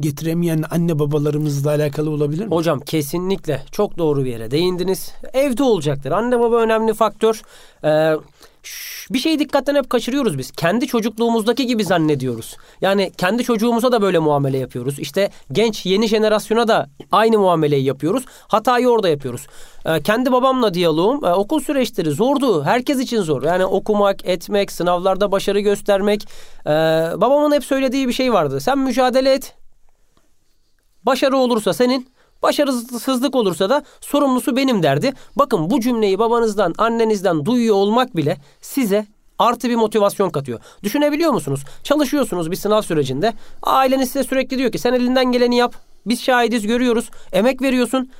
getiremeyen anne babalarımızla alakalı olabilir mi? Hocam kesinlikle çok doğru bir yere değindiniz. Evde olacaktır. Anne baba önemli faktör. Bir şeyi dikkatten hep kaçırıyoruz biz. Kendi çocukluğumuzdaki gibi zannediyoruz. Yani kendi çocuğumuza da böyle muamele yapıyoruz. İşte genç yeni jenerasyona da aynı muameleyi yapıyoruz. Hatayı orada yapıyoruz. Kendi babamla diyaloğum, okul süreçleri zordu. Herkes için zor. Yani okumak, etmek, sınavlarda başarı göstermek. Babamın hep söylediği bir şey vardı. Sen mücadele et. Başarı olursa senin, başarısızlık olursa da sorumlusu benim derdi. Bakın, bu cümleyi babanızdan, annenizden duyuyor olmak bile size artı bir motivasyon katıyor. Düşünebiliyor musunuz? Çalışıyorsunuz bir sınav sürecinde. Aileniz size sürekli diyor ki sen elinden geleni yap. Biz şahidiz, görüyoruz. Emek veriyorsun.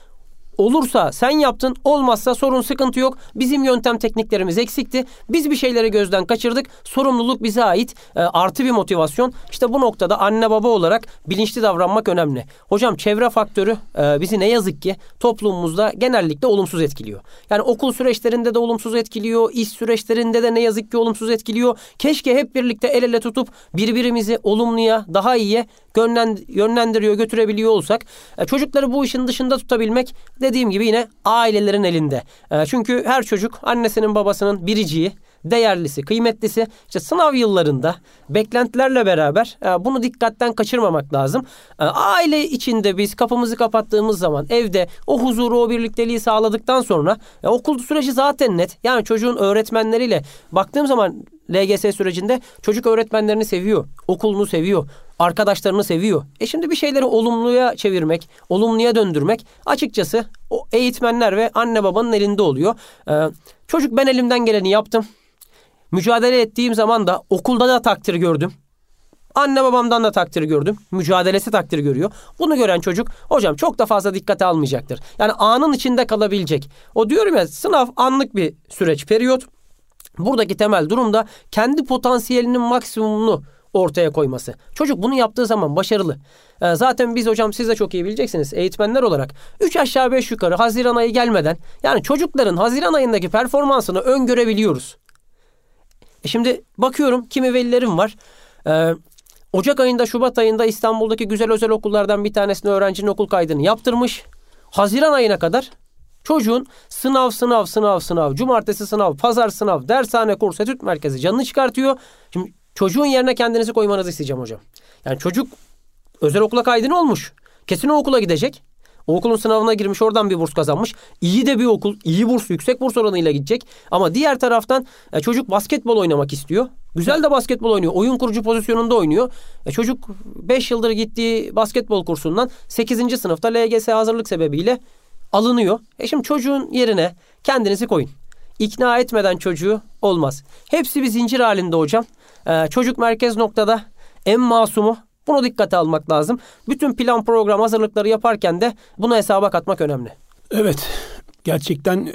Olursa sen yaptın, olmazsa sorun, sıkıntı yok. Bizim yöntem tekniklerimiz eksikti. Biz bir şeyleri gözden kaçırdık. Sorumluluk bize ait. Artı bir motivasyon. İşte bu noktada anne baba olarak bilinçli davranmak önemli. Hocam çevre faktörü bizi ne yazık ki toplumumuzda genellikle olumsuz etkiliyor. Yani okul süreçlerinde de olumsuz etkiliyor. İş süreçlerinde de ne yazık ki olumsuz etkiliyor. Keşke hep birlikte el ele tutup birbirimizi olumluya, daha iyiye yönlendiriyor, götürebiliyor olsak. Çocukları bu işin dışında tutabilmek dediğim gibi yine ailelerin elinde. Çünkü her çocuk annesinin babasının biriciği, değerlisi, kıymetlisi. İşte sınav yıllarında beklentilerle beraber bunu dikkatten kaçırmamak lazım. Aile içinde biz kapımızı kapattığımız zaman, evde o huzuru, o birlikteliği sağladıktan sonra okul süreci zaten net. Yani çocuğun öğretmenleriyle baktığım zaman LGS sürecinde çocuk öğretmenlerini seviyor, okulunu seviyor, arkadaşlarını seviyor. Şimdi bir şeyleri olumluya çevirmek, olumluya döndürmek açıkçası o eğitmenler ve anne babanın elinde oluyor. Çocuk ben elimden geleni yaptım. Mücadele ettiğim zaman da okulda da takdir gördüm. Anne babamdan da takdir gördüm. Mücadelesi takdir görüyor. Bunu gören çocuk hocam çok da fazla dikkate almayacaktır. Yani anın içinde kalabilecek. O diyorum ya, sınav anlık bir süreç, periyot. Buradaki temel durum da kendi potansiyelinin maksimumunu ortaya koyması. Çocuk bunu yaptığı zaman başarılı. Zaten biz hocam, siz de çok iyi bileceksiniz eğitmenler olarak, 3 aşağı 5 yukarı Haziran ayı gelmeden yani çocukların Haziran ayındaki performansını öngörebiliyoruz. Şimdi bakıyorum kimi velilerim var. Ocak ayında, Şubat ayında İstanbul'daki güzel özel okullardan bir tanesine öğrencinin okul kaydını yaptırmış. Haziran ayına kadar çocuğun sınav, cumartesi sınav, pazar sınav, dershane, kurs, etüt merkezi canını çıkartıyor. Şimdi çocuğun yerine kendinizi koymanızı isteyeceğim hocam. Yani çocuk özel okula kaydını olmuş. Kesin o okula gidecek. O okulun sınavına girmiş, oradan bir burs kazanmış. İyi de bir okul, iyi burs, yüksek burs oranıyla gidecek. Ama diğer taraftan çocuk basketbol oynamak istiyor. Güzel de basketbol oynuyor. Oyun kurucu pozisyonunda oynuyor. Çocuk 5 yıldır gittiği basketbol kursundan 8. sınıfta LGS hazırlık sebebiyle alınıyor. Şimdi çocuğun yerine kendinizi koyun. İkna etmeden çocuğu olmaz. Hepsi bir zincir halinde hocam. Çocuk merkez noktada, en masumu. Bunu dikkate almak lazım. Bütün plan program hazırlıkları yaparken de bunu hesaba katmak önemli. Evet. Gerçekten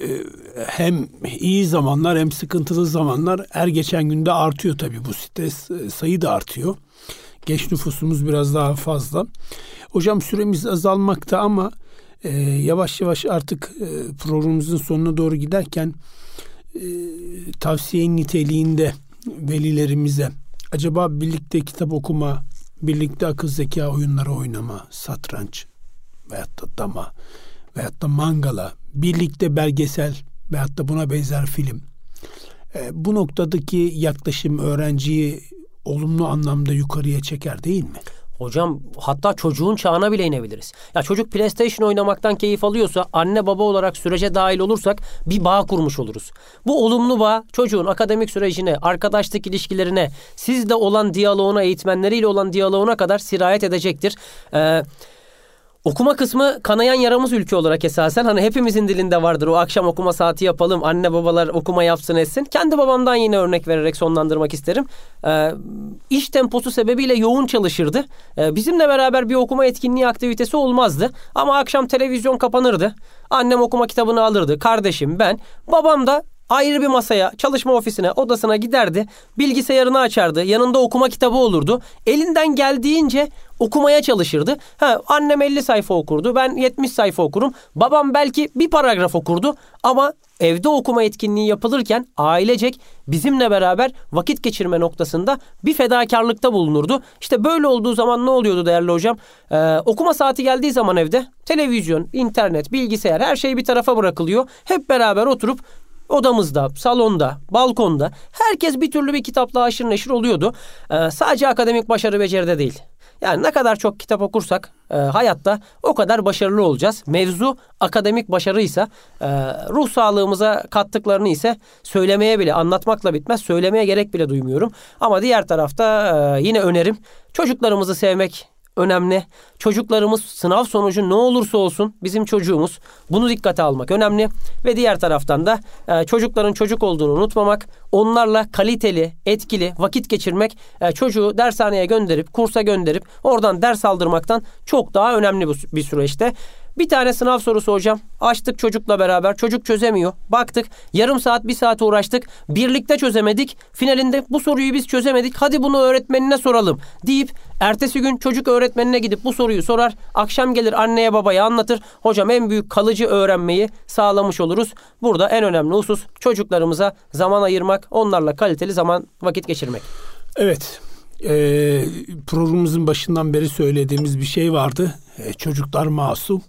hem iyi zamanlar hem sıkıntılı zamanlar her geçen günde artıyor tabii. Bu stres sayı da artıyor. Genç nüfusumuz biraz daha fazla. Hocam süremiz azalmakta ama yavaş yavaş artık programımızın sonuna doğru giderken tavsiye niteliğinde velilerimize acaba birlikte kitap okuma, birlikte akıl zeka oyunları oynama, satranç veyahut da dama veyahut da mangala, birlikte belgesel veyahut da buna benzer film, bu noktadaki yaklaşım öğrenciyi olumlu anlamda yukarıya çeker değil mi? Hocam hatta çocuğun çağına bile inebiliriz. Ya çocuk PlayStation oynamaktan keyif alıyorsa, anne baba olarak sürece dahil olursak bir bağ kurmuş oluruz. Bu olumlu bağ çocuğun akademik sürecine, arkadaşlık ilişkilerine, sizle olan diyaloğuna, eğitmenleriyle olan diyaloğuna kadar sirayet edecektir. Okuma kısmı kanayan yaramız ülke olarak esasen. Hani hepimizin dilinde vardır o akşam okuma saati yapalım, anne babalar okuma yapsın etsin. Kendi babamdan yine örnek vererek sonlandırmak isterim. İş temposu sebebiyle yoğun çalışırdı. Bizimle beraber bir okuma etkinliği, aktivitesi olmazdı. Ama akşam televizyon kapanırdı. Annem okuma kitabını alırdı. Kardeşim, ben. Babam da ayrı bir masaya, çalışma ofisine, odasına giderdi. Bilgisayarını açardı. Yanında okuma kitabı olurdu. Elinden geldiğince okumaya çalışırdı. Annem 50 sayfa okurdu. Ben 70 sayfa okurum. Babam belki bir paragraf okurdu. Ama evde okuma etkinliği yapılırken ailecek bizimle beraber vakit geçirme noktasında bir fedakarlıkta bulunurdu. İşte böyle olduğu zaman ne oluyordu değerli hocam? Okuma saati geldiği zaman evde televizyon, internet, bilgisayar, her şey bir tarafa bırakılıyor. Hep beraber oturup odamızda, salonda, balkonda herkes bir türlü bir kitapla haşır neşir oluyordu. Sadece akademik başarı beceride değil. Yani ne kadar çok kitap okursak hayatta o kadar başarılı olacağız. Mevzu akademik başarıysa, ruh sağlığımıza kattıklarını ise söylemeye bile, anlatmakla bitmez. Söylemeye gerek bile duymuyorum. Ama diğer tarafta yine önerim, çocuklarımızı sevmek önemli. Çocuklarımız sınav sonucu ne olursa olsun bizim çocuğumuz. Bunu dikkate almak önemli. Ve diğer taraftan da çocukların çocuk olduğunu unutmamak. Onlarla kaliteli, etkili vakit geçirmek. Çocuğu dershaneye gönderip, kursa gönderip oradan ders aldırmaktan çok daha önemli bir süreçte. Bir tane sınav sorusu hocam. Açtık çocukla beraber. Çocuk çözemiyor. Baktık. Yarım saat, bir saate uğraştık. Birlikte çözemedik. Finalinde bu soruyu biz çözemedik. Hadi bunu öğretmenine soralım deyip ertesi gün çocuk öğretmenine gidip bu soruyu sorar. Akşam gelir anneye babaya anlatır. Hocam en büyük kalıcı öğrenmeyi sağlamış oluruz. Burada en önemli husus çocuklarımıza zaman ayırmak. Onlarla kaliteli zaman vakit geçirmek. Evet. Programımızın başından beri söylediğimiz bir şey vardı. Çocuklar masum.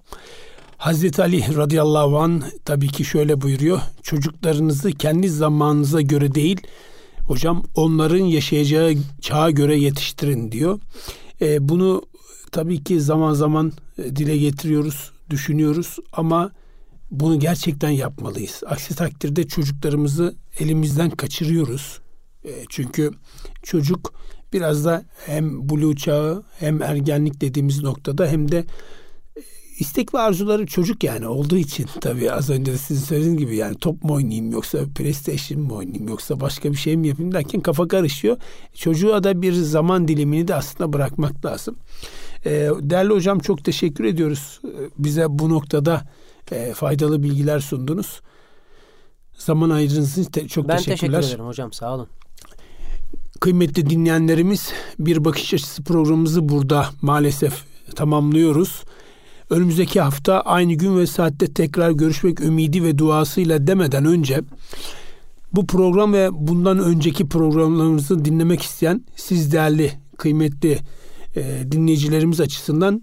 Hazreti Ali radıyallahu anh tabii ki şöyle buyuruyor. Çocuklarınızı kendi zamanınıza göre değil, hocam onların yaşayacağı çağa göre yetiştirin diyor. Bunu tabii ki zaman zaman dile getiriyoruz, düşünüyoruz ama bunu gerçekten yapmalıyız. Aksi takdirde çocuklarımızı elimizden kaçırıyoruz. Çünkü çocuk biraz da hem buluğ çağı hem ergenlik dediğimiz noktada hem de istek ve arzuları çocuk yani olduğu için tabii az önce de sizin söylediğiniz gibi yani top mu oynayayım yoksa PlayStation mı oynayayım yoksa başka bir şey mi yapayım derken kafa karışıyor. Çocuğa da bir zaman dilimini de aslında bırakmak lazım. Değerli hocam çok teşekkür ediyoruz. Bize bu noktada faydalı bilgiler sundunuz. Zaman ayırdığınız için çok teşekkürler. Ben teşekkür ederim hocam, sağ olun. Kıymetli dinleyenlerimiz, Bir Bakış Açısı programımızı burada maalesef tamamlıyoruz. Önümüzdeki hafta aynı gün ve saatte tekrar görüşmek ümidi ve duasıyla demeden önce bu program ve bundan önceki programlarımızı dinlemek isteyen siz değerli kıymetli dinleyicilerimiz açısından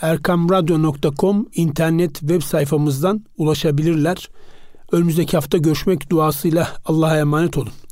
erkamradyo.com internet web sayfamızdan ulaşabilirler. Önümüzdeki hafta görüşmek duasıyla Allah'a emanet olun.